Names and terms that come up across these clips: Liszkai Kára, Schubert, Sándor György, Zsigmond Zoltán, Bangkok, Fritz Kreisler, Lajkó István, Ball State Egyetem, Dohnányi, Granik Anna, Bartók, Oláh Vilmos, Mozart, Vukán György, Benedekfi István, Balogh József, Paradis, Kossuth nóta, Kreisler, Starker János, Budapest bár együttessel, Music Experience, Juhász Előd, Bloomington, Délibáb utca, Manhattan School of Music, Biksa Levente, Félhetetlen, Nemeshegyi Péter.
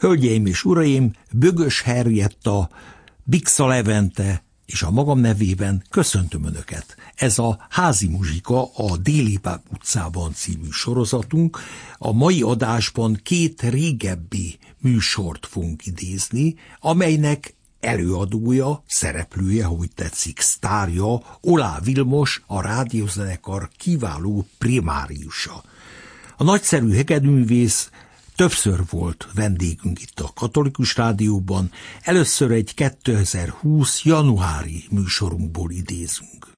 Hölgyeim és uraim, Bögös Herjetta, Biksa Levente és a magam nevében köszöntöm Önöket. Ez a Házi muzsika a Délibáb utcában című sorozatunk. A mai adásban két régebbi műsort fogunk idézni, amelynek előadója, szereplője, hogy tetszik, sztárja, Oláh Vilmos, a rádiózenekar kiváló primáriusa. A nagyszerű hegedűművész többször volt vendégünk itt a Katolikus Rádióban, először egy 2020. januári műsorunkból idézünk.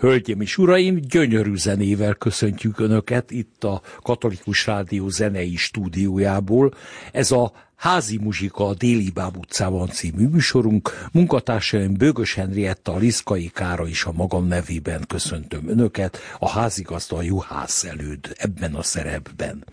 Hölgyeim és uraim, gyönyörű zenével köszöntjük Önöket itt a Katolikus Rádió zenei stúdiójából. Ez a Házi muzsika a Délibáb utcában című műsorunk. Munkatársaim Bögös Herjetta, Liszkai Kára és a magam nevében köszöntöm Önöket, a házigazda Juhász Előd ebben a szerepben.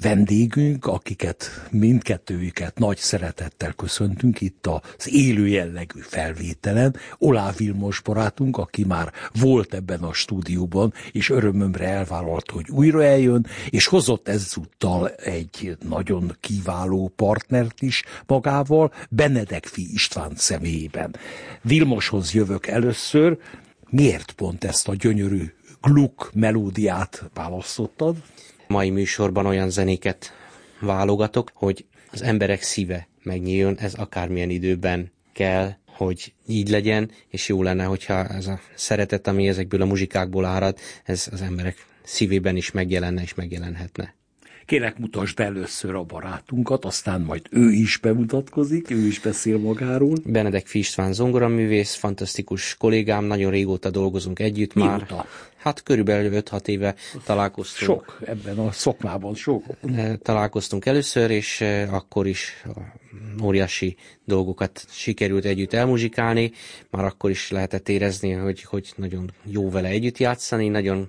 Vendégünk, akiket mindkettőjüket nagy szeretettel köszöntünk itt az élő jellegű felvételen, Oláh Vilmos barátunk, aki már volt ebben a stúdióban, és örömömre elvállalta, hogy újra eljön, és hozott ezúttal egy nagyon kiváló partnert is magával, Benedekfi István személyében. Vilmoshoz jövök először. Miért pont ezt a gyönyörű Gluck melódiát választottad? Mai műsorban olyan zenéket válogatok, hogy az emberek szíve megnyíljon, ez akármilyen időben kell, hogy így legyen, és jó lenne, hogyha ez a szeretet, ami ezekből a muzsikákból árad, ez az emberek szívében is megjelenne és megjelenhetne. Kérlek, mutasd be először a barátunkat, aztán majd ő is bemutatkozik, ő is beszél magáról. Benedekfi István zongoraművész, fantasztikus kollégám, nagyon régóta dolgozunk együtt. Mióta? Már. Hát körülbelül 5-6 éve találkoztunk. Sok, ebben a szakmában sok. Találkoztunk először, és akkor is óriási dolgokat sikerült együtt elmuzsikálni. Már akkor is lehetett érezni, hogy nagyon jó vele együtt játszani, nagyon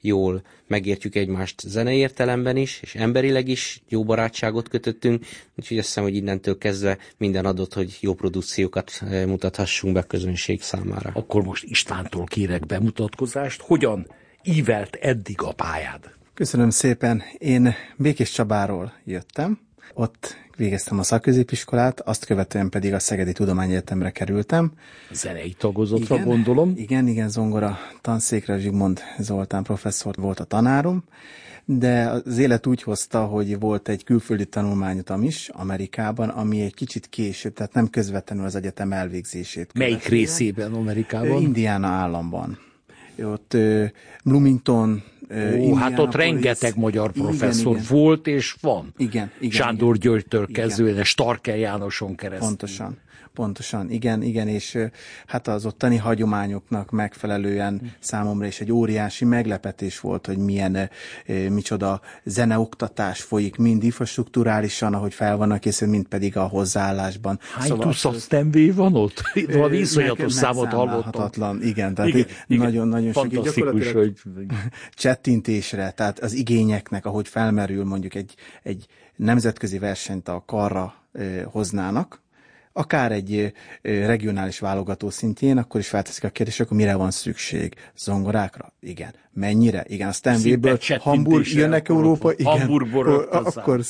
jól megértjük egymást zenei értelemben is, és emberileg is jó barátságot kötöttünk, úgyhogy azt hiszem, hogy innentől kezdve minden adott, hogy jó produkciókat mutathassunk be a közönség számára. Akkor most Istvántól kérek bemutatkozást. Hogyan ívelt eddig a pályád? Köszönöm szépen. Én Békés Csabáról jöttem. Ott végeztem a szakközépiskolát, azt követően pedig a Szegedi Tudományegyetemre kerültem. Zenei tagozatra, gondolom. Igen, zongora tanszékre Zsigmond Zoltán professzor volt a tanárom, de az élet úgy hozta, hogy volt egy külföldi tanulmányutam is Amerikában, ami egy kicsit később, tehát nem közvetlenül az egyetem elvégzését követően. Melyik részében Amerikában? Indiana államban. Ott Bloomington, hát ott rengeteg magyar professzor volt és van. Igen, Sándor Györgytől kezdve, Starker Jánoson keresztül. Pontosan, igen, és hát az ottani hagyományoknak megfelelően számomra is egy óriási meglepetés volt, hogy micsoda zeneoktatás folyik, mind infrastrukturálisan, ahogy fel vannak készülve, mind pedig a hozzáállásban. Hány tucatnemvé van ott? Van iszonyatos számot hallottam. Igen, tehát nagyon-nagyon fantasztikus, hogy csettintésre, tehát az igényeknek, ahogy felmerül mondjuk egy nemzetközi versenyt a karra hoznának, akár egy regionális válogató szintjén, akkor is felteszik a kérdést, akkor mire van szükség? Zongorákra? Igen. Mennyire? Igen, a Stanley-ből Hamburg jönnek Európa, akkor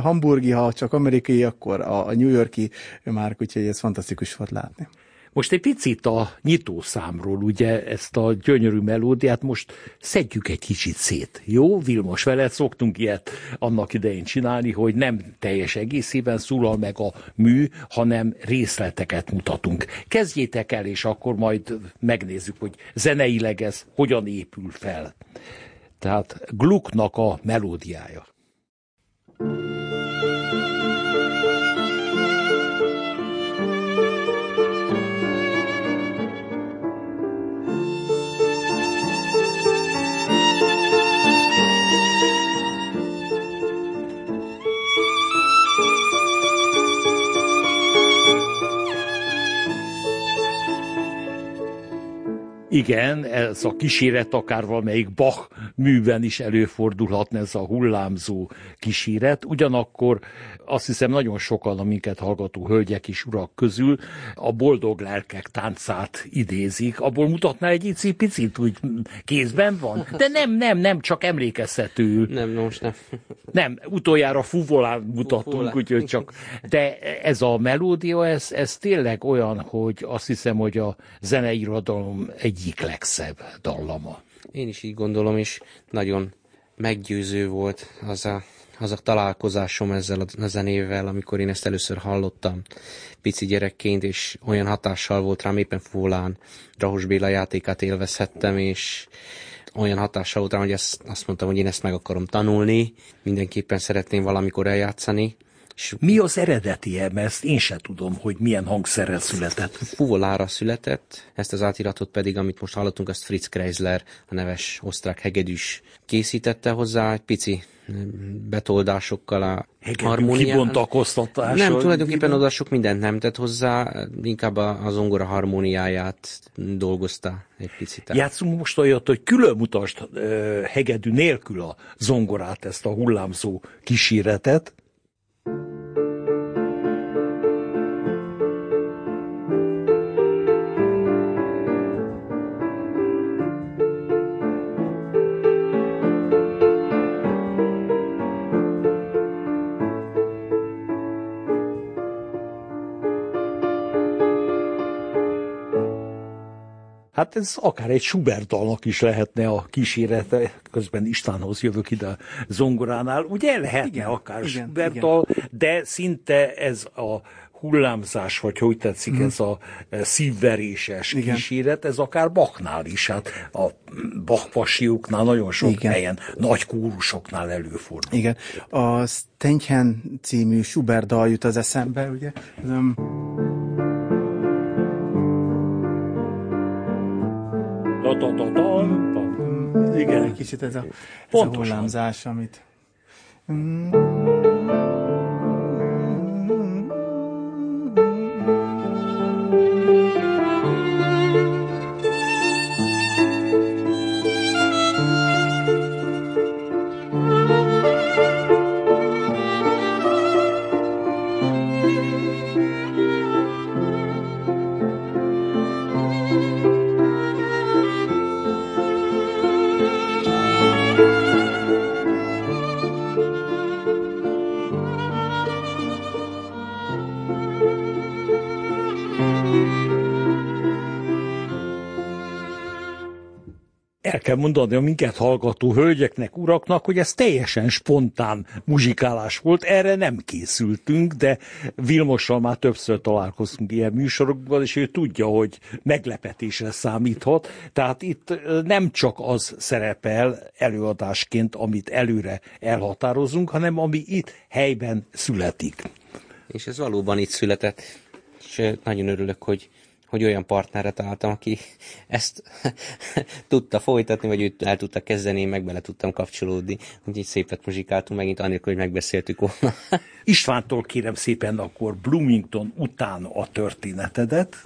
hamburgi, ha csak amerikai, akkor a New Yorki már, úgyhogy ez fantasztikus volt látni. Most egy picit a nyitószámról, ugye ezt a gyönyörű melódiát most szedjük egy kicsit szét. Jó, Vilmos, veled szoktunk ilyet annak idején csinálni, hogy nem teljes egészében szólal meg a mű, hanem részleteket mutatunk. Kezdjétek el, és akkor majd megnézzük, hogy zeneileg ez hogyan épül fel. Tehát Glucknak a melódiája. Igen, ez a kíséret akár valamelyik Bach műben is előfordulhatna, ez a hullámzó kíséret. Ugyanakkor azt hiszem nagyon sokan a minket hallgató hölgyek és urak közül a boldog lelkek táncát idézik. Abból mutatná egy icipicit, úgy kézben van? De nem, csak emlékeztető. Nem. Nem, utoljára fuvolán mutattunk, úgyhogy csak. De ez a melódia, ez tényleg olyan, hogy azt hiszem, hogy a zenei irodalom egyik legszebb dallama. Én is így gondolom, és nagyon meggyőző volt az a találkozásom ezzel a zenével, amikor én ezt először hallottam pici gyerekként, és olyan hatással volt rám, éppen Fólán Drahos Béla játékát élvezhettem, és olyan hatással volt rám, hogy azt mondtam, hogy én ezt meg akarom tanulni, mindenképpen szeretném valamikor eljátszani. Mi az eredetie? Mert ezt én sem tudom, hogy milyen hangszerrel született. Fuvolára született, ezt az átiratot pedig, amit most hallottunk, azt Fritz Kreisler, a neves osztrák hegedűs készítette hozzá, egy pici betoldásokkal a harmónián. Kibontakoztatás. Nem, tulajdonképpen oda sok mindent nem tett hozzá, inkább az zongora harmóniáját dolgozta egy picit. Játszunk most olyat, hogy külön mutasd hegedű nélkül a zongorát, ezt a hullámzó kíséretet. Hát ez akár egy Schubert dalnak is lehetne a kísérete, közben Istvánhoz jövök ide a zongoránál, ugye lehetne Schubert dal, de szinte ez a hullámzás, vagy hogy tetszik, ez a szívveréses kíséret, ez akár Bachnál is, hát a Bach pasióknál nagyon sok helyen, nagy kórusoknál előfordul. Igen, a Ständchen című Schubert dal jut az eszembe, ugye? Igen, egy kicsit ez a hullámzás, amit... kell mondani a minket hallgató hölgyeknek, uraknak, hogy ez teljesen spontán muzsikálás volt, erre nem készültünk, de Vilmossal már többször találkoztunk ilyen műsorokban, és ő tudja, hogy meglepetésre számíthat, tehát itt nem csak az szerepel előadásként, amit előre elhatározunk, hanem ami itt helyben születik. És ez valóban itt született, és nagyon örülök, hogy olyan partnerre találtam, aki ezt tudta folytatni, vagy őt el tudta kezdeni, én meg bele tudtam kapcsolódni. Úgyhogy szépet muzsikáltunk megint, anélkül, hogy megbeszéltük volna. Istvántól kérem szépen akkor Bloomington után a történetedet.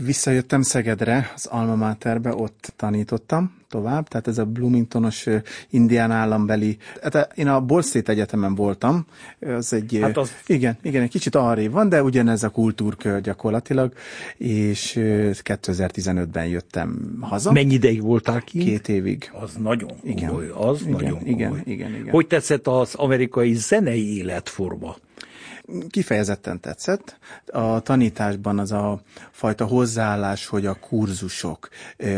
Visszajöttem Szegedre, az alma máterbe, ott tanítottam tovább, tehát ez a Bloomingtonos Indiana állambeli, hát én a Ball State Egyetemen voltam, az egy, hát az... igen, egy kicsit arrébb van, de ugyanez a kultúrkör gyakorlatilag, és 2015-ben jöttem haza. Mennyi ideig voltál ki? 2 évig. Az nagyon komoly, az igen, nagyon komoly. Igen. Hogy tetszett az amerikai zenei életforma? Kifejezetten tetszett. A tanításban az a fajta hozzáállás, hogy a kurzusok,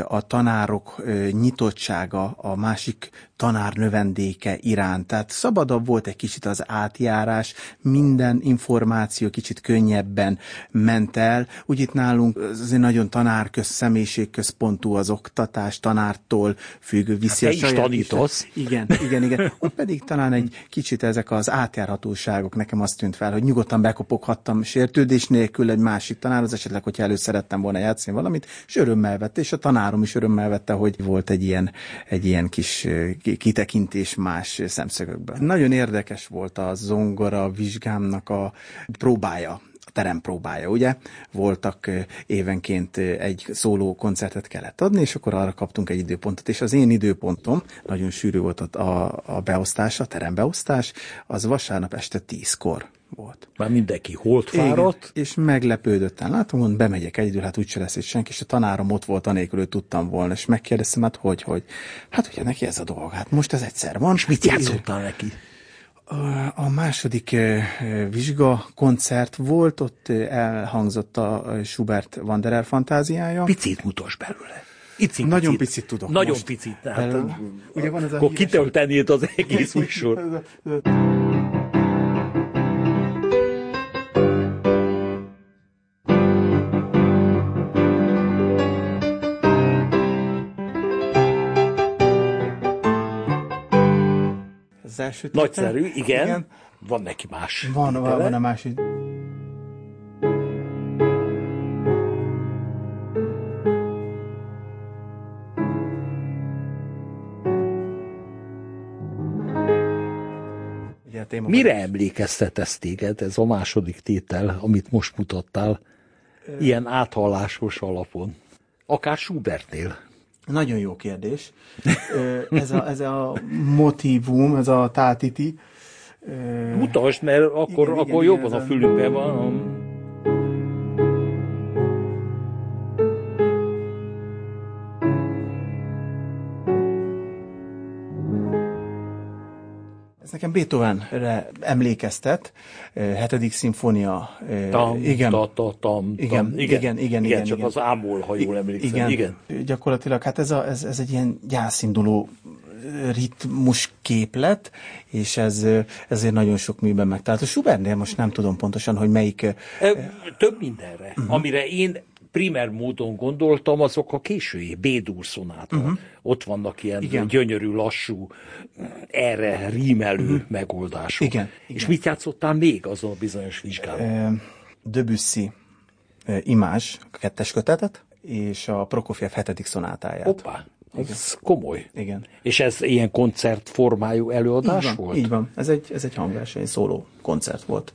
a tanárok nyitottsága a másik tanár növendéke iránt. Tehát szabadabb volt egy kicsit az átjárás, minden információ kicsit könnyebben ment el. Úgy itt nálunk azért nagyon tanárköz, személyiségközpontú az oktatás, tanártól függő, viszi hát a saját... Te is tanítasz. Igen. Ott pedig talán egy kicsit ezek az átjárhatóságok, nekem azt tűnt fel, hogy nyugodtan bekopoghattam sértődés nélkül egy másik tanárhoz, esetleg, hogyha előszerettem volna játszani valamit, és örömmel vette, és a tanárom is örömmel vette, hogy volt egy ilyen kis kitekintés más szemszögökben. Nagyon érdekes volt a zongora vizsgámnak a próbája. Terempróbája, ugye? Voltak évenként egy szóló koncertet kellett adni, és akkor arra kaptunk egy időpontot, és az én időpontom, nagyon sűrű volt a beosztás, a terembeosztás, az vasárnap este 10-kor volt. Már mindenki holtfáradt. És meglepődöttem. Látom, hogy bemegyek egyedül, hát úgyse lesz itt senki, és a tanárom ott volt, anélkül tudtam volna, és megkérdeztem, hát hogy? Hát ugye neki ez a dolog, hát most ez egyszer van. És mit játszottál neki? A második vizsga koncert volt, ott elhangzott a Schubert Wanderer fantáziája. Picit mutas belőle. Nagyon picit tudok most. Nagyon picit. Ugye van ez a akkor kitöltenéd az egész műsor. Nagyszerű, igen. Van neki más. Van a másik. Mire emlékeztet ez téged, ez a második tétel, amit most mutattál, ilyen áthallásos alapon? Akár Schubertnél. Nagyon jó kérdés. Ez a motívum, ez a tátiti. Mutasd, mert akkor jobban a fülünkben van. Ez nekem Beethovenre emlékeztet, 7. szimfónia. Igen. Csak az ámol, ha jól emlékszem. Igen. Gyakorlatilag, hát ez egy ilyen gyászinduló ritmus képlet, és ez ezért nagyon sok műben megtalált. A Schubertnél most nem tudom pontosan, hogy melyik... Több mindenre, amire én... primer módon gondoltam, azok a késői B-dur szonáta. Ott vannak ilyen gyönyörű, lassú, erre rímelő megoldások. És mit játszottál még azon a bizonyos vizsgálón? Debussy imázs, 2. kötetet, és a Prokofjev 7. szonátáját. Hoppá! Ez komoly. Igen. És ez ilyen koncertformájú előadás volt? Így van. Ez egy hangverseny, szóló koncert volt.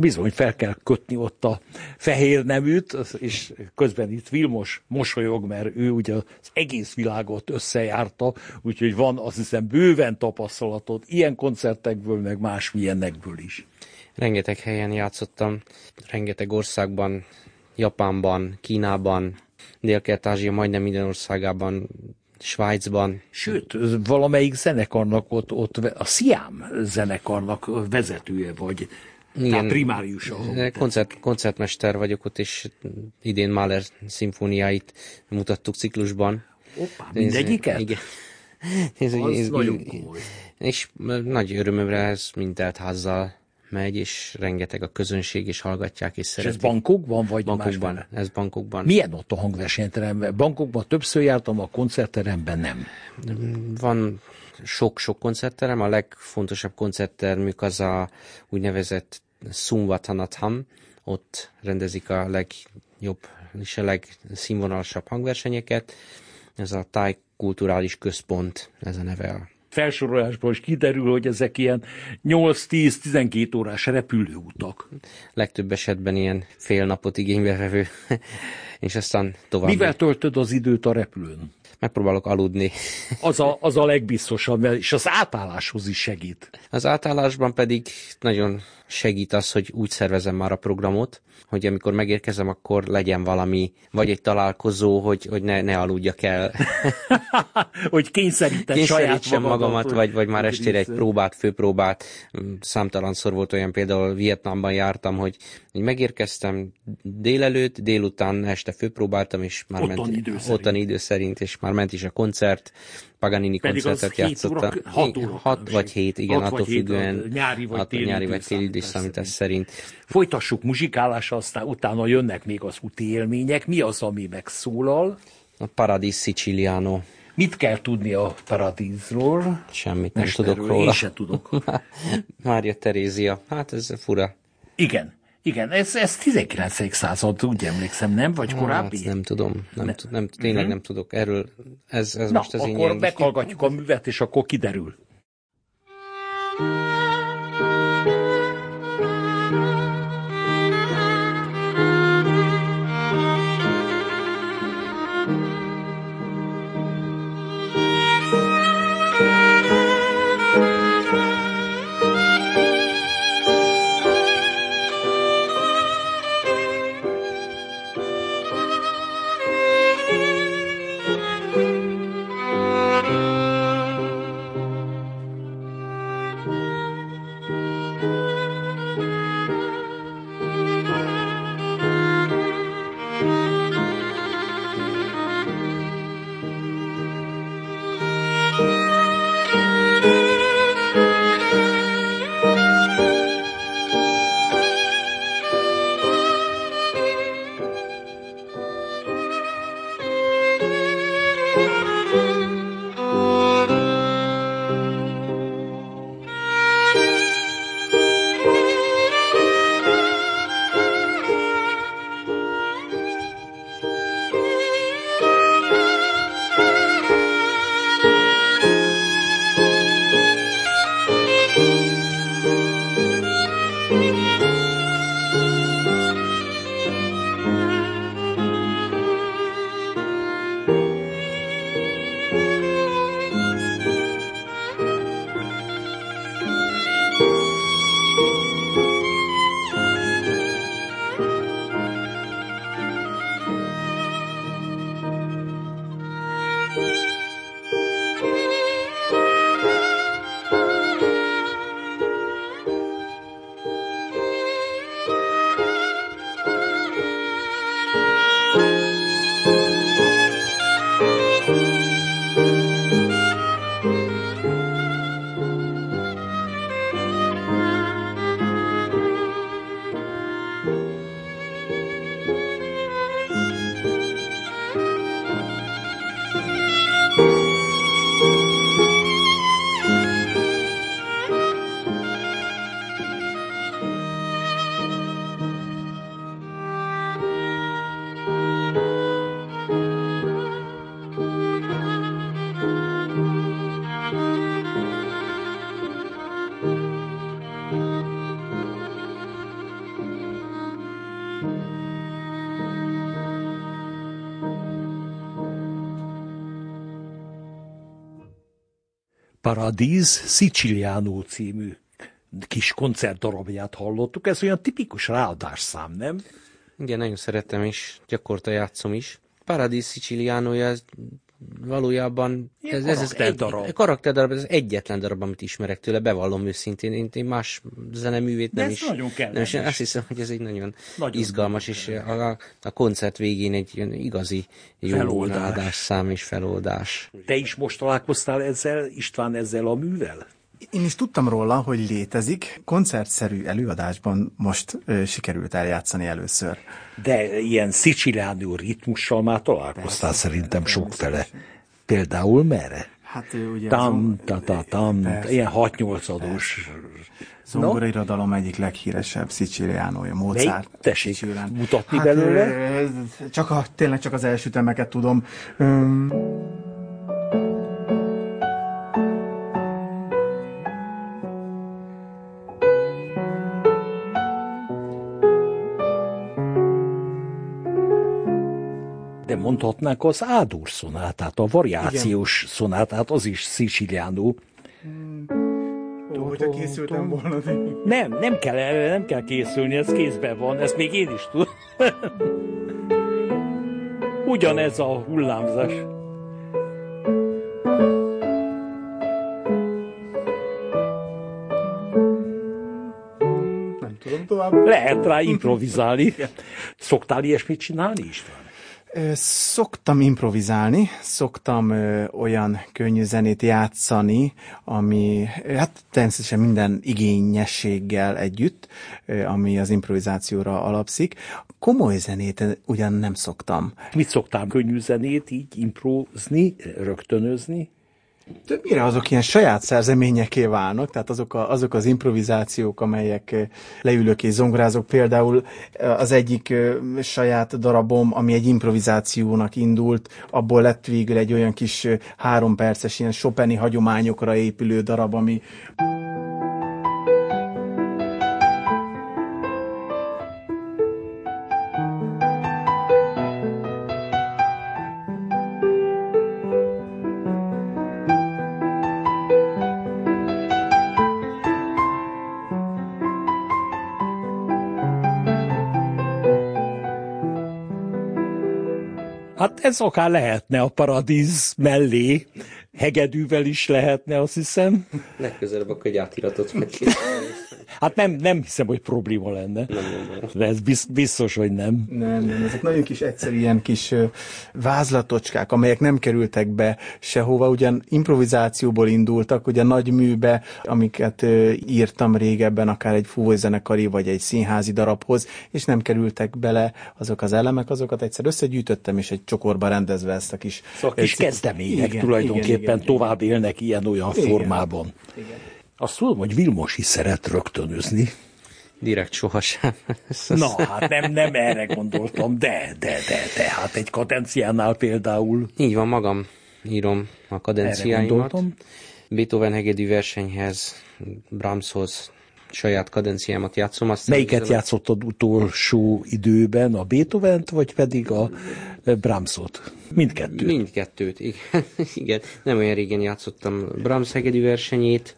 Bizony, fel kell kötni ott a fehér neműt, és közben itt Vilmos mosolyog, mert ő ugye az egész világot összejárta, úgyhogy van azt hiszem bőven tapasztalatot ilyen koncertekből, meg másmilyennekből is. Rengeteg helyen játszottam, rengeteg országban, Japánban, Kínában, Dél-Kelet-Ázsia majdnem minden országában, Svájcban. Sőt, valamelyik zenekarnak ott a Sziám zenekarnak vezetője vagy. Igen, primárius. Koncertmester vagyok ott, és idén Mahler szimfóniáit mutattuk ciklusban. Opa, mindegyiket? Igen. Ez nagyon komoly. És nagy örömömre ez mindelt házzal megy, és rengeteg a közönség, és hallgatják, és szeretik. És ez Bangkokban, vagy Bangkokban? Ez Bangkokban. Milyen ott a hangversenyteremben? Bangkokban többször jártam, a koncertteremben nem. Van sok-sok koncertterem, a legfontosabb koncerttermük az a úgynevezett Szumvatanatham, ott rendezik a legjobb és a legszínvonalasabb hangversenyeket. Ez a Thai kulturális központ, ez a neve a felsorolásból is kiderül, hogy ezek ilyen 8-10-12 órás repülőutak. Legtöbb esetben ilyen fél napot igénybe vevő, és aztán tovább. Mivel töltöd az időt a repülőn? Megpróbálok aludni. Az a legbiztosabb, és az átálláshoz is segít. Az átállásban pedig nagyon segít az, hogy úgy szervezem már a programot, hogy amikor megérkezem, akkor legyen valami, vagy egy találkozó, hogy ne aludjak el. Hogy kényszerítsem magamat, vagy már estére egy próbát, főpróbát. Számtalanszor volt olyan, például Vietnámban jártam, hogy megérkeztem délelőtt, délután este főpróbáltam, és már ottani idő szerint, és már ment is a koncert, Paganini koncertet játszottam. 6 vagy 7, igen, attól függően nyári vagy téli időszámítás szerint. Folytassuk muzsikálásra, aztán utána jönnek még az úti élmények. Mi az, ami megszólal? A Paradis Siciliano. Mit kell tudni a Paradisról? Semmit nem tudok róla. Én sem tudok. Mária Terézia, hát ez fura. Igen, ez 19. század, úgy emlékszem, nem? Vagy korábbi? Hát nem tudom, tényleg nem tudok erről. Ez most az én ilyenkor meghallgatjuk a művet, és akkor kiderül. Paradis Siciliano című kis koncertdarabját hallottuk. Ez olyan tipikus ráadásszám, nem? Igen, nagyon szeretem, és gyakorta játszom is. Paradis Siciliano, ez valójában karakterdarab, ez az egyetlen darab, amit ismerek tőle, bevallom őszintén, én más zeneművét nem is. Nem is, azt hiszem, hogy ez egy nagyon izgalmas, és a koncert végén egy ilyen igazi jó áldásszám és feloldás. Te is most találkoztál ezzel, István, ezzel a művel? Én is tudtam róla, hogy létezik. Koncertszerű előadásban most sikerült eljátszani először. De ilyen Siciliano ritmussal már találkoztál szerintem sokfele. Például merre? Hát ugye... ilyen 6-8-ados... Zongorai irodalom egyik leghíresebb Sicilianója, Mozart. Tessék mutatni belőle? Tényleg csak az első ütemeket tudom. Mondhatnánk az ádur szonátát, a variációs szonátát, az is Siciliano. Hogyha készültem volna. Nem kell készülni, ez kézben van, ezt még én is tudom. Ugyanez a hullámzás. Nem tudom tovább. Lehet rá improvizálni. Szoktál ilyesmit csinálni, István? Szoktam improvizálni, szoktam olyan könnyű zenét játszani, ami hát természetesen minden igényességgel együtt, ami az improvizációra alapszik. Komoly zenét ugyan nem szoktam. Mit szoktam könnyű zenét így improzni, rögtönözni? Többnyire azok ilyen saját szerzeményeké válnak, tehát azok az improvizációk, amelyek leülök és zongorázok. Például az egyik saját darabom, ami egy improvizációnak indult, abból lett végül egy olyan kis 3 perces ilyen Chopin-i hagyományokra épülő darab, ami... Hát ez akár lehetne a Paradis mellé, hegedűvel is lehetne, azt hiszem. Legközelebb akkor egy átiratot megkérdezem. Hát nem hiszem, hogy probléma lenne. Nem. De ez biztos, hogy nem. Nem, ezek nagyon kis egyszerű ilyen kis vázlatocskák, amelyek nem kerültek be sehova, ugyan improvizációból indultak, ugye nagy műbe, amiket írtam régebben, akár egy fúvózenekari vagy egy színházi darabhoz, és nem kerültek bele azok az elemek, azokat egyszer összegyűjtöttem, és egy csokorba rendezve ezt a kis... Szóval kis kezdemények tulajdonképpen tovább élnek ilyen-olyan formában. Igen. Azt tudom, hogy Vilmos is szeret rögtönözni. Direkt sohasem. Na, hát nem erre gondoltam, de, hát egy kadenciánál például. Így van, magam írom a kadenciáimat. Beethoven hegedű versenyhez, Brahmshoz saját kadenciámat játszom. Melyiket játszottad utolsó időben, a Beethovent, vagy pedig a Brahmsot? Mindkettőt. Mindkettőt, igen. Nem olyan régen játszottam Brahms hegedű versenyét,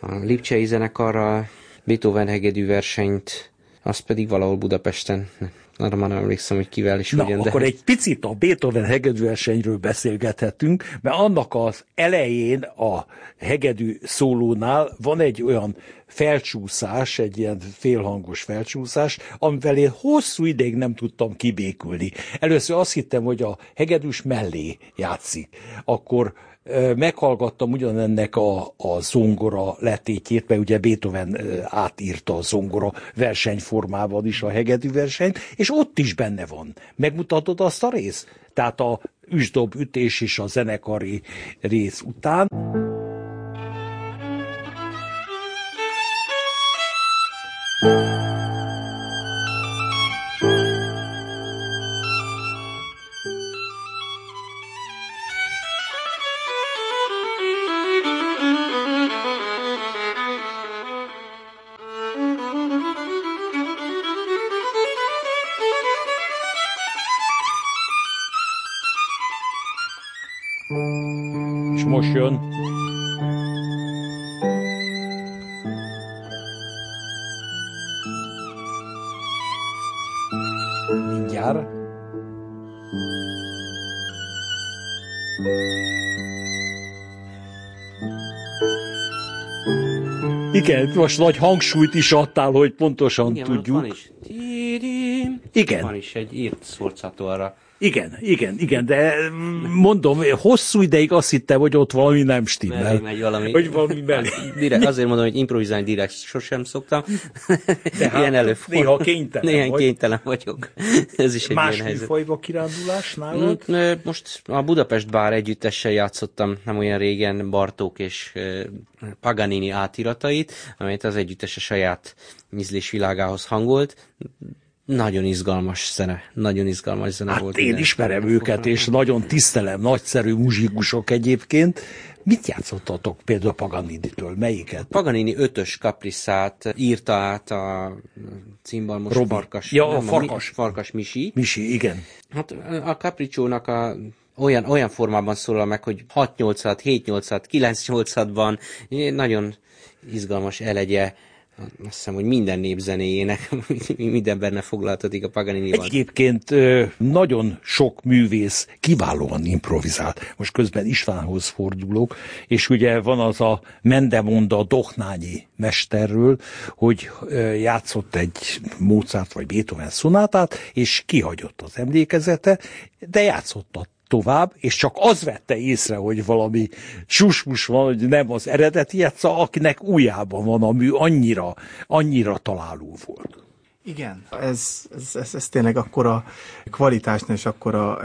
a Lipcsei zenekarral, Beethoven hegedű versenyt, az pedig valahol Budapesten. Arra már nem emlékszem, hogy kivel is ugyan. Na, akkor egy picit a Beethoven hegedűversenyről beszélgethetünk, mert annak az elején a hegedű szólónál van egy olyan felcsúszás, egy ilyen félhangos felcsúszás, amivel én hosszú ideig nem tudtam kibékülni. Először azt hittem, hogy a hegedűs mellé játszik. Akkor meghallgattam ugyanennek a zongora letétjét, mert ugye Beethoven átírta a zongora versenyformában is a hegedű versenyt, és ott is benne van. Megmutatod azt a részt? Tehát a üsdob ütés és a zenekari rész után. Most jön. Mindjárt. Igen, most nagy hangsúlyt is adtál, hogy pontosan igen, tudjuk. Van is. Igen. Van is egy írt szorcátó arra. Igen, de mondom, hosszú ideig azt hittem, hogy ott valami nem stimmel. Direkt, azért mondom, hogy improvizálni direkt sosem szoktam. De ilyen előfordul. Néha kénytelen. Néha kénytelen vagyok. Ez is egy más ilyen helyzet. Más műfajba kirándulás nálad? Most a Budapest Bár együttessel játszottam nem olyan régen Bartók és Paganini átiratait, amelyet az együttes a saját ízlésvilágához hangolt. Nagyon izgalmas zene volt. Hát én ismerem őket, és nagyon tisztelem, nagyszerű muzsikusok egyébként. Mit játszottatok például Paganini-től? Melyiket? Paganini 5-ös kapriszát írta át a cimbalmos Farkas. Ja, Farkas Misi. Misi, igen. Hát a kapricsónak a... Olyan formában szólal meg, hogy 6-8-at, 7-8-at, 9-8-atban nagyon izgalmas elegye. Azt hiszem, hogy minden népzenéjének minden benne foglaltatik a Paganinival. Egyébként nagyon sok művész kiválóan improvizált. Most közben Istvánhoz fordulok, és ugye van az a mendemonda a Dohnányi mesterről, hogy játszott egy Mozart vagy Beethoven szonátát, és kihagyott az emlékezete, de játszottat tovább, és csak az vette észre, hogy valami susmus van, hogy nem az eredeti játsza, akinek újjában van a mű, annyira találó volt. Igen, ez tényleg akkora kvalitásnál és akkora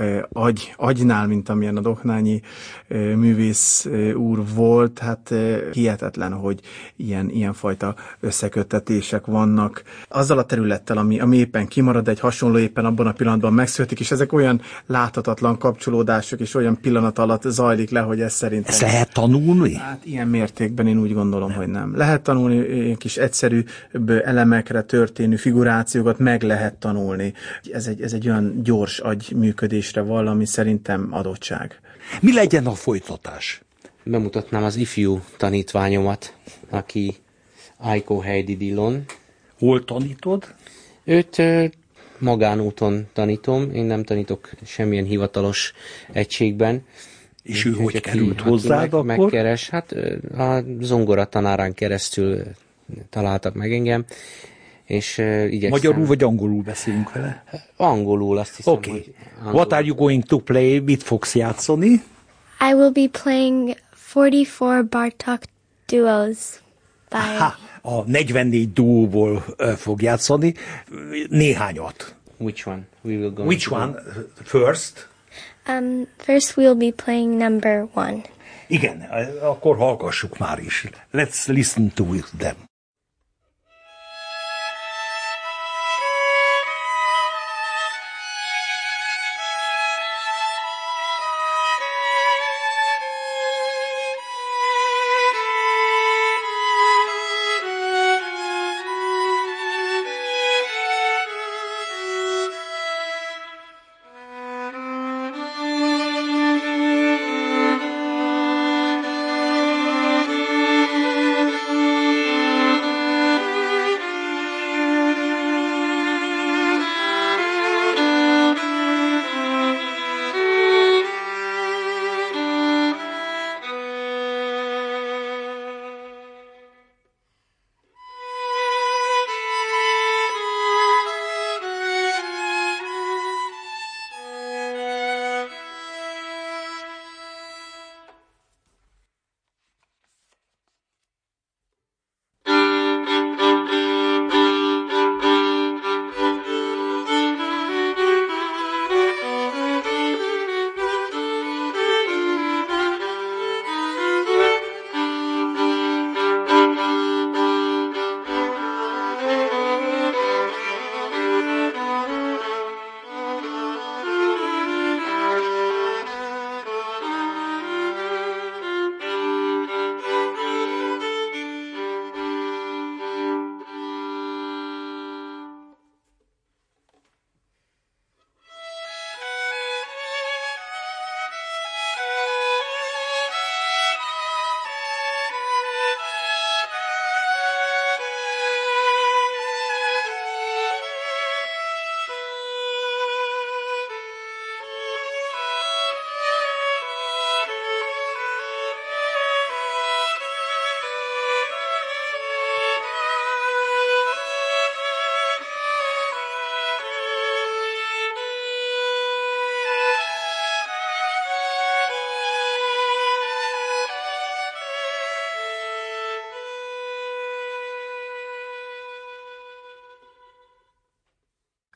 agynál, mint amilyen a Dohnányi művész úr volt, hát hihetetlen, hogy ilyenfajta összeköttetések vannak. Azzal a területtel, ami éppen kimarad, egy hasonló éppen abban a pillanatban megszületik, és ezek olyan láthatatlan kapcsolódások, és olyan pillanat alatt zajlik le, hogy ez szerintem... Ezt lehet tanulni? Hát ilyen mértékben én úgy gondolom, hogy nem. Lehet tanulni kis egyszerűbb elemekre történő figurákat, meg lehet tanulni. Ez egy olyan gyors agyműködésre valami, ami szerintem adottság. Mi legyen a folytatás? Bemutatnám az ifjú tanítványomat, aki Aiko Heidi Dillon. Hol tanítod? Őt magánúton tanítom, én nem tanítok semmilyen hivatalos egységben. És ő hogy került hozzád akkor? Megkeres, hát a zongora tanárán keresztül találtak meg engem. És igyekszem. Magyarul vagy angolul beszélünk vele? Angolul, azt hiszem, okay. Hogy angolul. What are you going to play? Mit fogsz játszani? I will be playing 44 Bartók duos. By... Aha, a 44 duóból fog játszani. Néhányat. Which one? First? First we'll be playing number 1. Igen, akkor hallgassuk már is. Let's listen to them.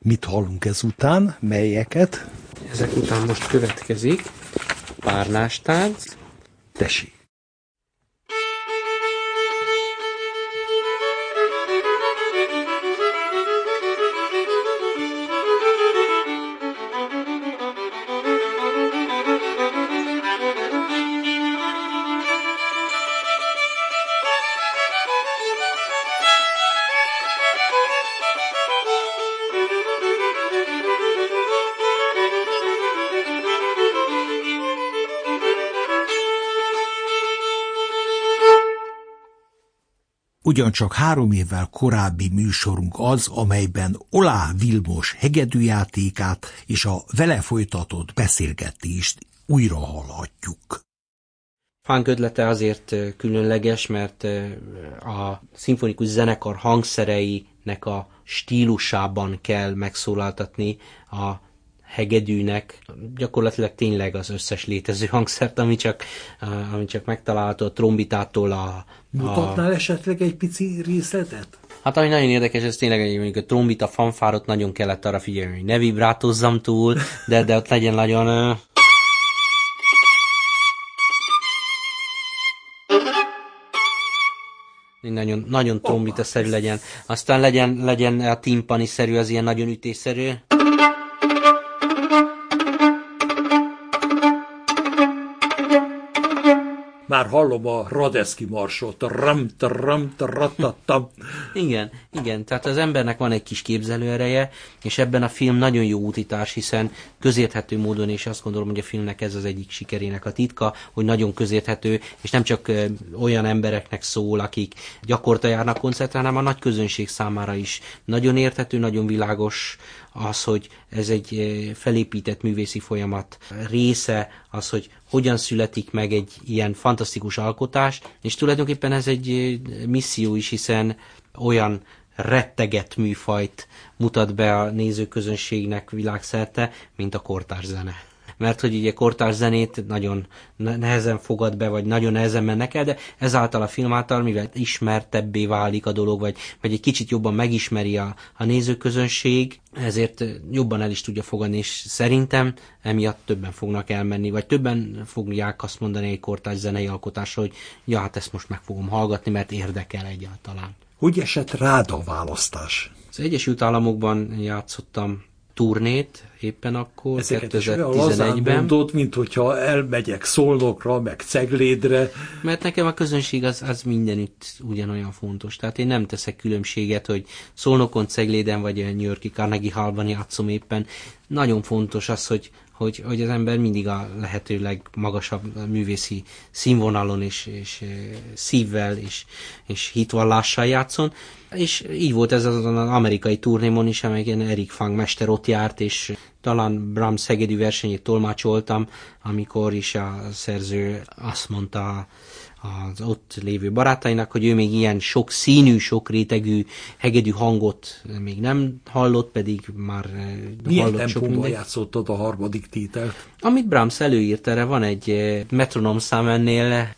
Mit hallunk ezután? Melyeket? Ezek után most következik párnástánc. Tessék! Ugyancsak 3 évvel korábbi műsorunk az, amelyben Oláh Vilmos hegedűjátékát és a vele folytatott beszélgetést újra hallhatjuk. Fánk ötlete azért különleges, mert a szimfonikus zenekar hangszereinek a stílusában kell megszólaltatni a hegedűnek gyakorlatilag tényleg az összes létező hangszert, ami csak megtalálható, a trombitától a... Mutatnál esetleg egy pici részletet? Hát ami nagyon érdekes, ez tényleg, hogy mondjuk a trombita fanfárot nagyon kellett arra figyelni, hogy ne vibrátozzam túl, de ott legyen nagyon... Nagyon, nagyon trombita-szerű legyen. Aztán legyen a timpani-szerű, az ilyen nagyon ütésszerű. Már hallom a Radeszki marsot. Ram, taram, taratatam. Igen, tehát az embernek van egy kis képzelőereje, és ebben a film nagyon jó útítás, hiszen közérthető módon, és azt gondolom, hogy a filmnek ez az egyik sikerének a titka, hogy nagyon közérthető, és nem csak olyan embereknek szól, akik gyakorta járnak koncertre, hanem a nagy közönség számára is. Nagyon érthető, nagyon világos az, hogy ez egy felépített művészi folyamat része, az, hogy hogyan születik meg egy ilyen fantasztikus alkotás, és tulajdonképpen ez egy misszió is, hiszen olyan rettegett műfajt mutat be a nézőközönségnek világszerte, mint a kortárs zene. Mert hogy ugye kortárs zenét nagyon nehezen fogad be, vagy nagyon nehezen mennek el, de ezáltal a film által, mivel ismertebbé válik a dolog, vagy egy kicsit jobban megismeri a nézőközönség, ezért jobban el is tudja fogadni, és szerintem emiatt többen fognak elmenni, vagy többen fogják azt mondani egy kortárs zenei alkotásra, hogy ja, hát ezt most meg fogom hallgatni, mert érdekel egyáltalán. Hogy esett rád a választás? Az Egyesült Államokban játszottam turnét éppen akkor, 2011-ben. Mondod, mint hogyha elmegyek Szolnokra, meg Ceglédre. Mert nekem a közönség az mindenütt ugyanolyan fontos. Tehát én nem teszek különbséget, hogy Szolnokon, Cegléden, vagy a New York-i Carnegie Hallban játszom éppen. Nagyon fontos az, hogy az ember mindig a lehető legmagasabb művészi színvonalon és szívvel és hitvallással játszon. És így volt ez az amerikai turnémon is, amelyen Erik Funk mester ott járt, és talán Brahms hegedű versenyét tolmácsoltam, amikor is a szerző azt mondta az ott lévő barátainak, hogy ő még ilyen sok színű, sok rétegű hegedű hangot még nem hallott, pedig már milyen hallott sok mindent. Milyen játszottad a harmadik tételt? Amit Brahms előírt, erre van egy metronom szám ennél.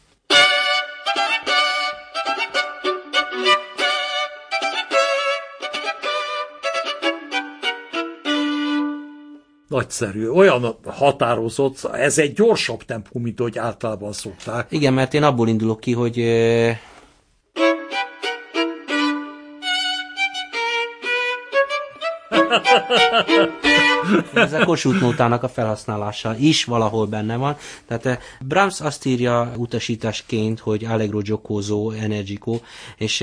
Nagyszerű, olyan határozott, ez egy gyorsabb tempó, mint ahogy általában szokták. Igen, mert én abból indulok ki, hogy... Ez a Kossuth nótának a felhasználása is valahol benne van. Tehát Brahms azt írja utasításként, hogy allegro giocoso energico, és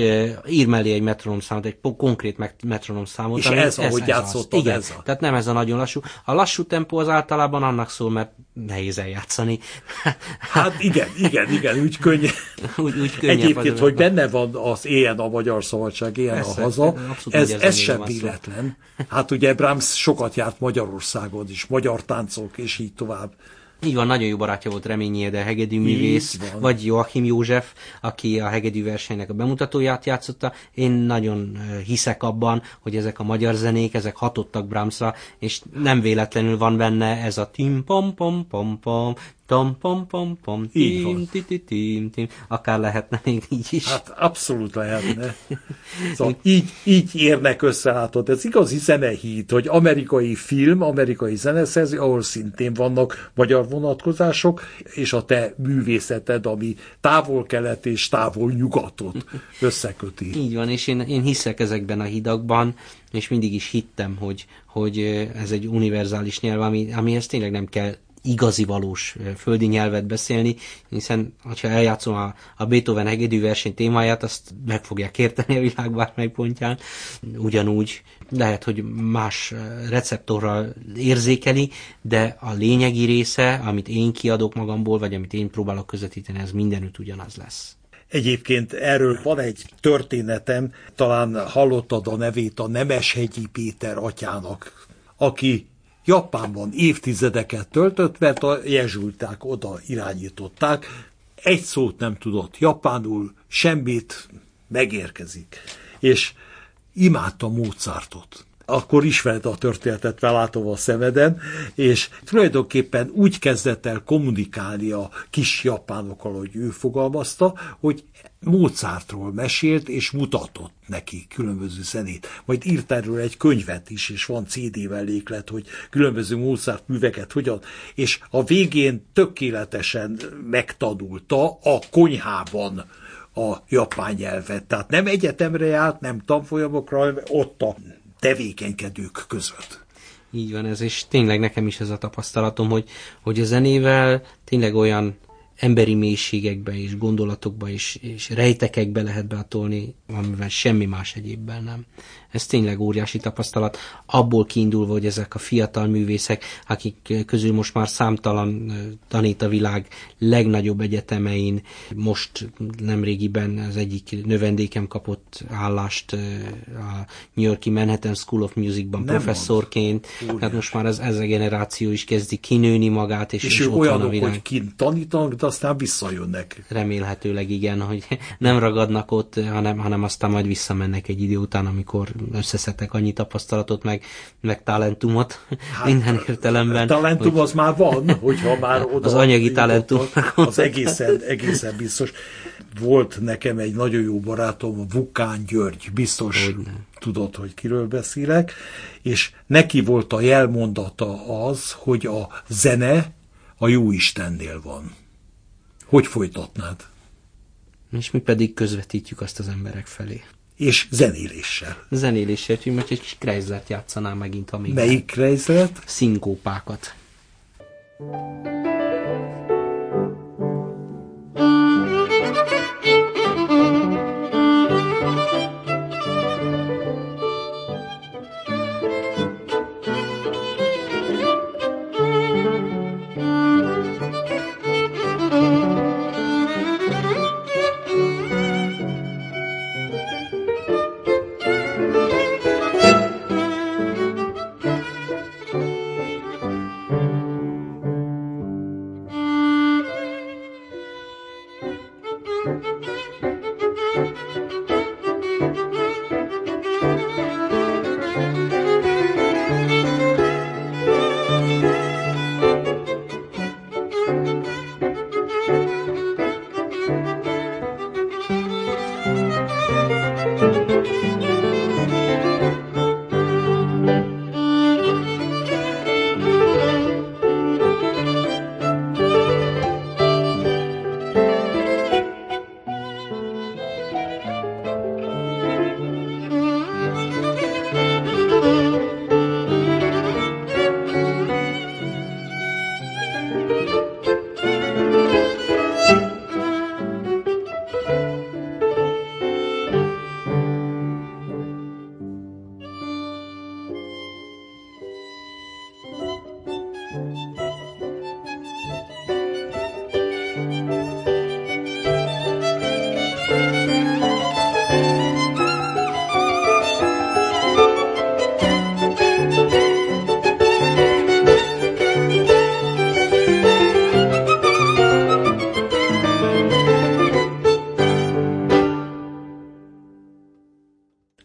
ír mellé egy metronom számot, egy konkrét metronom számot. És ez, ahogy játszottad, igen, ez a... Tehát nem ez a nagyon lassú. A lassú tempó az általában annak szól, mert nehéz eljátszani. Hát igen, úgy könnyű. Úgy könnyű. Egyébként, hogy benne van az Éljen a Magyar Szabadság, Éljen a Haza, ez sem véletlen. Hát ugye Brahms sokat járt Magyarországon is, magyar táncok, és így tovább. Így van, nagyon jó barátja volt Reményi Ede, hegedűművész, vagy Joachim József, aki a hegedűversenynek a bemutatóját játszotta. Én nagyon hiszek abban, hogy ezek a magyar zenék, ezek hatottak Brahmsra, és nem véletlenül van benne ez a tim pom pom pom pom Tom pom pom pom tim tim tim tim. Akár lehetne még így is. Hát abszolút lehetne. Szóval így érnek össze, hát ez igazi zenehíd, hogy amerikai film, amerikai zeneszerző, ahol szintén vannak magyar vonatkozások, és a te művészeted, ami távol-kelet és távol-nyugatot összeköti. Így van, és én hiszek ezekben a hidakban, és mindig is hittem, hogy ez egy univerzális nyelv, amihez tényleg nem kell igazi valós földi nyelvet beszélni, hiszen ha eljátszom a Beethoven hegedűverseny témáját, azt meg fogják érteni a világ bármely pontján. Ugyanúgy lehet, hogy más receptorral érzékeli, de a lényegi része, amit én kiadok magamból, vagy amit én próbálok közvetíteni, ez mindenütt ugyanaz lesz. Egyébként erről van egy történetem, talán hallottad a nevét a Nemeshegyi Péter atyának, aki Japánban évtizedeket töltött, mert a jezsuiták oda irányították. Egy szót nem tudott japánul, semmit, megérkezik. És imádta Mozartot. Akkor ismered a történetet, látom a szemeden, és tulajdonképpen úgy kezdett el kommunikálni a kis japánokkal, hogy ő fogalmazta, hogy Mozartról mesélt, és mutatott neki különböző zenét. Majd írt erről egy könyvet is, és van CD melléklet, hogy különböző Mozart műveket hogyan, és a végén tökéletesen megtanulta a konyhában a japán nyelvet. Tehát nem egyetemre járt, nem tanfolyamokra, hanem ott a tevékenykedők között. Így van ez, és tényleg nekem is ez a tapasztalatom, hogy a zenével tényleg olyan emberi mélységekbe és gondolatokba és rejtekekbe lehet behatolni, amivel semmi más egyébben nem. Ez tényleg óriási tapasztalat, abból kiindulva, hogy ezek a fiatal művészek, akik közül most már számtalan tanít a világ legnagyobb egyetemein, most nemrégiben az egyik növendékem kapott állást a New York-i Manhattan School of Musicban professzorként, tehát most már ez a generáció is kezdi kinőni magát, és ott olyanok, van a világ. Hogy kint tanítanak, de aztán visszajönnek. Remélhetőleg igen, hogy nem ragadnak ott, hanem aztán majd visszamennek egy idő után, amikor összeszedtek annyi tapasztalatot, meg talentumot, hát, minden értelemben. Talentum az már van, hogyha már oda... Az anyagi talentum. Az egészen biztos. Volt nekem egy nagyon jó barátom, Vukán György, biztos tudod, hogy kiről beszélek, és neki volt a jelmondata az, hogy a zene a Jóistennél van. Hogy folytatnád? És mi pedig közvetítjük azt az emberek felé. És zenéléssel. Zenéléssel, úgyhogy most egy kis Kreislert játszanám megint, amíg... Melyik Kreislert? Szinkópákat.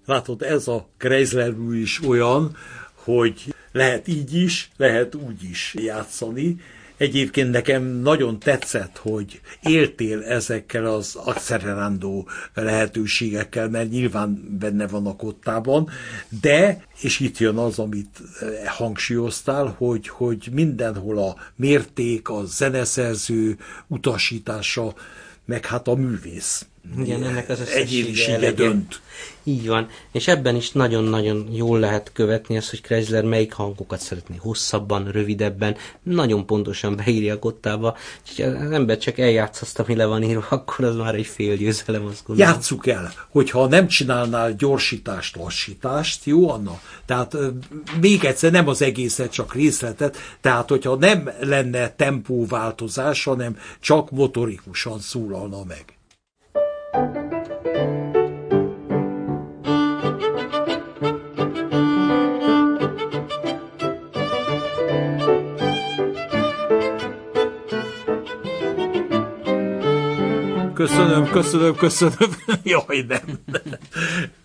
Látod, ez a Kreisler mű is olyan, hogy lehet így is, lehet úgy is játszani, Egyébként nekem nagyon tetszett, hogy éltél ezekkel az accelerandó lehetőségekkel, mert nyilván benne van a kottában, de, és itt jön az, amit hangsúlyoztál, hogy mindenhol a mérték, a zeneszerző utasítása, meg hát a művész. Igen, ennek az egyénisége dönt. Így van, és ebben is nagyon-nagyon jól lehet követni azt, hogy Kreisler melyik hangokat szeretné hosszabban, rövidebben, nagyon pontosan beírja a kottába, úgyhogy az ember csak eljátsz azt, ami le van írva, akkor az már egy fél győzelem, azt gondolom. Játsszuk el, hogyha nem csinálnál gyorsítást, lassítást, jó Anna? Tehát még egyszer nem az egészet, csak részletet, tehát hogyha nem lenne tempóváltozás, hanem csak motorikusan szólalna meg. Köszönöm. Jaj, nem.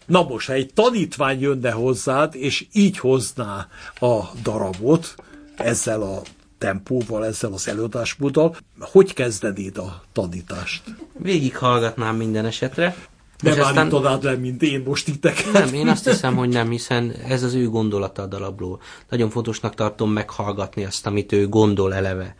Na most, ha egy tanítvány jönne hozzád, és így hozná a darabot, ezzel a tempóval, ezzel az előadásmóddal, hogy kezdenéd a tanítást? Végig hallgatnám minden esetre. Nem állítanád le, mint én most titeket. Nem, én azt hiszem, hogy nem, hiszen ez az ő gondolata a darabról. Nagyon fontosnak tartom meghallgatni azt, amit ő gondol eleve.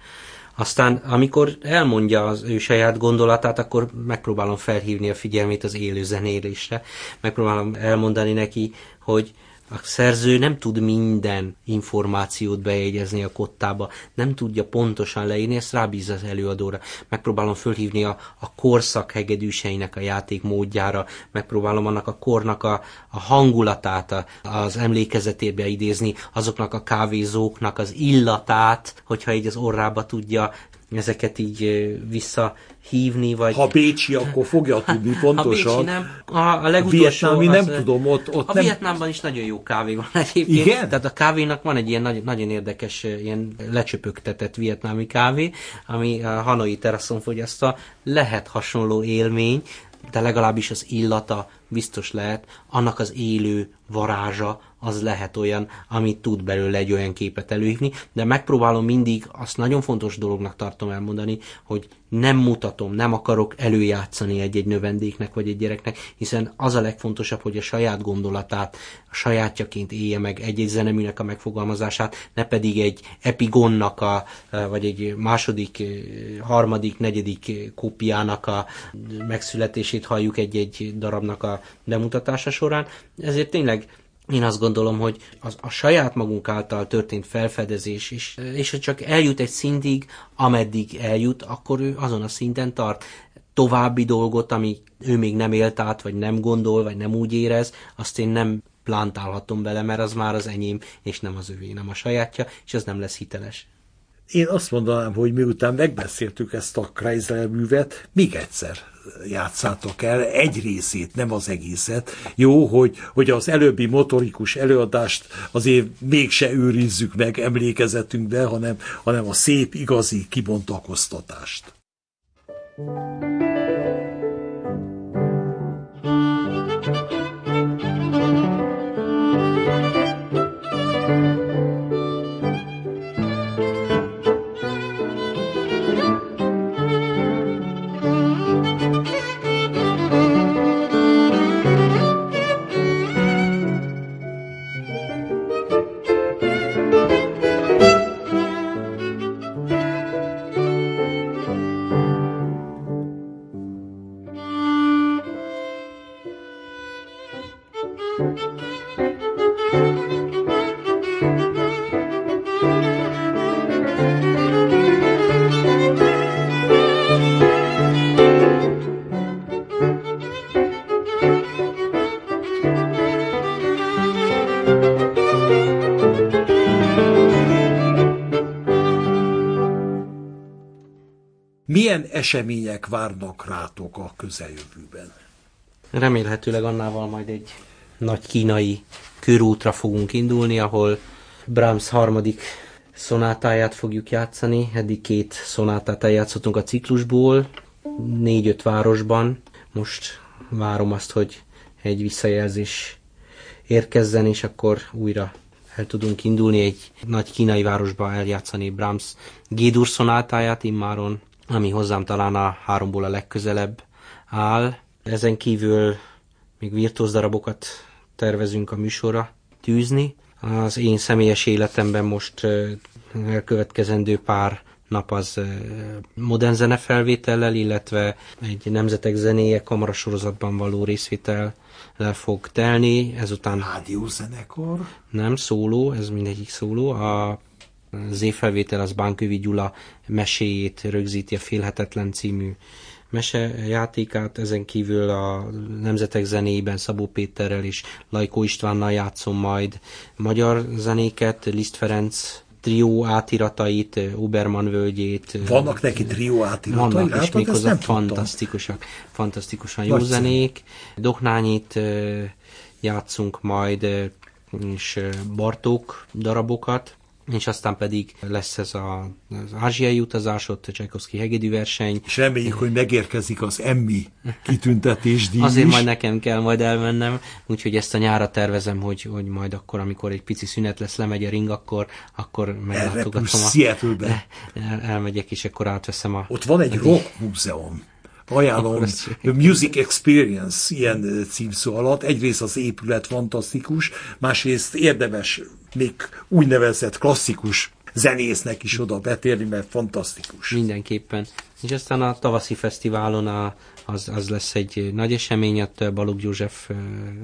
Aztán, amikor elmondja az ő saját gondolatát, akkor megpróbálom felhívni a figyelmét az élő zenélésre. Megpróbálom elmondani neki, hogy a szerző nem tud minden információt bejegyezni a kottába, nem tudja pontosan leírni, ezt rábíz az előadóra. Megpróbálom fölhívni a korszak hegedűseinek a játékmódjára, megpróbálom annak a kornak a hangulatát az emlékezetébe idézni, azoknak a kávézóknak az illatát, hogyha így az orrába tudja ezeket így visszahívni, vagy... Ha bécsi, akkor fogja tudni pontosan. Ha bécsi nem, a legutolsó... A vietnámi nem tudom, ott a nem... Vietnámban is nagyon jó kávé van egyébként. Igen? Tehát a kávénak van egy ilyen nagyon érdekes, ilyen lecsöpögtetett vietnámi kávé, ami a hanoi teraszon fogyasztva, lehet hasonló élmény, de legalábbis az illata biztos lehet, annak az élő varázsa az lehet olyan, amit tud belőle egy olyan képet előhívni, de megpróbálom mindig, azt nagyon fontos dolognak tartom elmondani, hogy nem mutatom, nem akarok előjátszani egy-egy növendéknek vagy egy gyereknek, hiszen az a legfontosabb, hogy a saját gondolatát, a sajátjaként élje meg egy-egy zeneműnek a megfogalmazását, ne pedig egy epigonnak, vagy egy második, harmadik, negyedik kópiának a megszületését halljuk egy-egy darabnak a bemutatása során. Ezért tényleg én azt gondolom, hogy a saját magunk által történt felfedezés is, és ha csak eljut egy szintig, ameddig eljut, akkor ő azon a szinten tart. További dolgot, ami ő még nem élt át, vagy nem gondol, vagy nem úgy érez, azt én nem plántálhatom vele, mert az már az enyém, és nem az övé, nem a sajátja, és az nem lesz hiteles. Én azt mondanám, hogy miután megbeszéltük ezt a Kreisler művet, még egyszer játszátok el egy részét, nem az egészet. Jó, hogy az előbbi motorikus előadást azért mégse őrizzük meg emlékezetünkbe, hanem a szép, igazi kibontakoztatást. Milyen események várnak rátok a közeljövőben? Remélhetőleg Annával majd egy nagy kínai körútra fogunk indulni, ahol Brahms harmadik szonátáját fogjuk játszani. Eddig 2 szonátát eljátszottunk a ciklusból, 4-5 városban. Most várom azt, hogy egy visszajelzés érkezzen, és akkor újra el tudunk indulni egy nagy kínai városba eljátszani Brahms G-dur szonátáját immáron, ami hozzám talán a háromból a legközelebb áll. Ezen kívül még virtuóz darabokat tervezünk a műsorra tűzni. Az én személyes életemben most elkövetkezendő pár nap az modern zene felvétellel, illetve egy Nemzetek zenéje kamarasorozatban való részvétellel fog telni. Ezután rádió zenekar? Nem, szóló, ez mindegyik szóló. A Z-felvétel az Bánkövi Gyula meséjét rögzíti, a Félhetetlen című mesejátékát, ezen kívül a Nemzetek zenéjében Szabó Péterrel és Lajkó Istvánnal játszom majd magyar zenéket, Liszt Ferenc trió átiratait, Obermann völgyét. Vannak neki trió átiratai? Vannak, és méghozzá fantasztikusak, fantasztikusan jó zenék. Dohnányit játszunk majd, és Bartók darabokat, és aztán pedig lesz ez az ázsiai utazás, ott a Csajkovszky hegedű verseny. És reméljük, hogy megérkezik az Emmy kitüntetésdíj is. Azért majd nekem kell majd elmennem, úgyhogy ezt a nyára tervezem, hogy majd akkor, amikor egy pici szünet lesz, lemegy a ring, akkor meglátogatom. Seattle-be. Elmegyek, és akkor átveszem a... Ott van egy rock múzeum. Ajánlom, Music Experience ilyen címszó alatt. Egyrészt az épület fantasztikus, másrészt érdemes még úgynevezett klasszikus zenésznek is oda betérni, mert fantasztikus. Mindenképpen. És aztán a tavaszi fesztiválon az lesz egy nagy esemény, ott Balogh József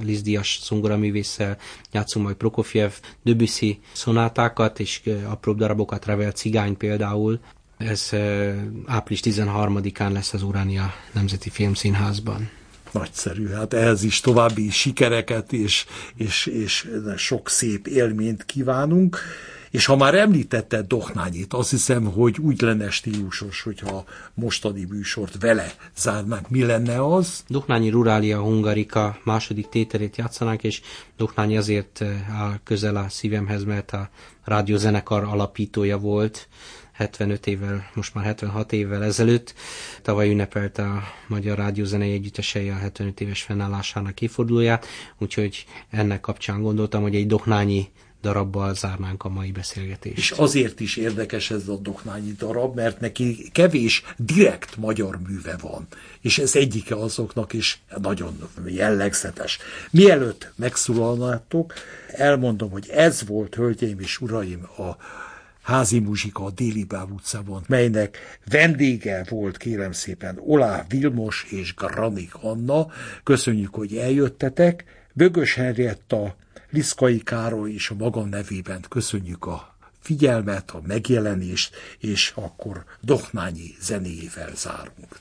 Liszt-díjas zongoraművésszel játszunk majd Prokofjev, Debussy szonátákat és apróbb darabokat, Ravel Cigány például. Ez április 13-án lesz az Uránia Nemzeti Filmszínházban. Nagyszerű, hát ehhez is további sikereket és sok szép élményt kívánunk. És ha már említetted Dohnányit, azt hiszem, hogy úgy lenne stílusos, hogyha mostani műsort vele zárnánk. Mi lenne az? Dohnányi Rurália Hungarika második tételét játszanánk, és Dohnányi azért áll közel a szívemhez, mert a rádiózenekar alapítója volt, 75 évvel, most már 76 évvel ezelőtt. Tavaly ünnepelte a Magyar Rádiózenei Együttesei a 75 éves fennállásának évfordulóját, úgyhogy ennek kapcsán gondoltam, hogy egy Dohnányi darabbal zárnánk a mai beszélgetést. És azért is érdekes ez a Dohnányi darab, mert neki kevés direkt magyar műve van, és ez egyike azoknak is nagyon jellegzetes. Mielőtt megszólalnátok, elmondom, hogy ez volt, hölgyeim és uraim, a Házi muzsika a Délibáb utcában, melynek vendége volt, kérem szépen, Oláh Vilmos és Granik Anna. Köszönjük, hogy eljöttetek. Bögös Herjetta, Liszkai Károly és a magam nevében köszönjük a figyelmet, a megjelenést, és akkor Dohnányi zenéjével zárunk.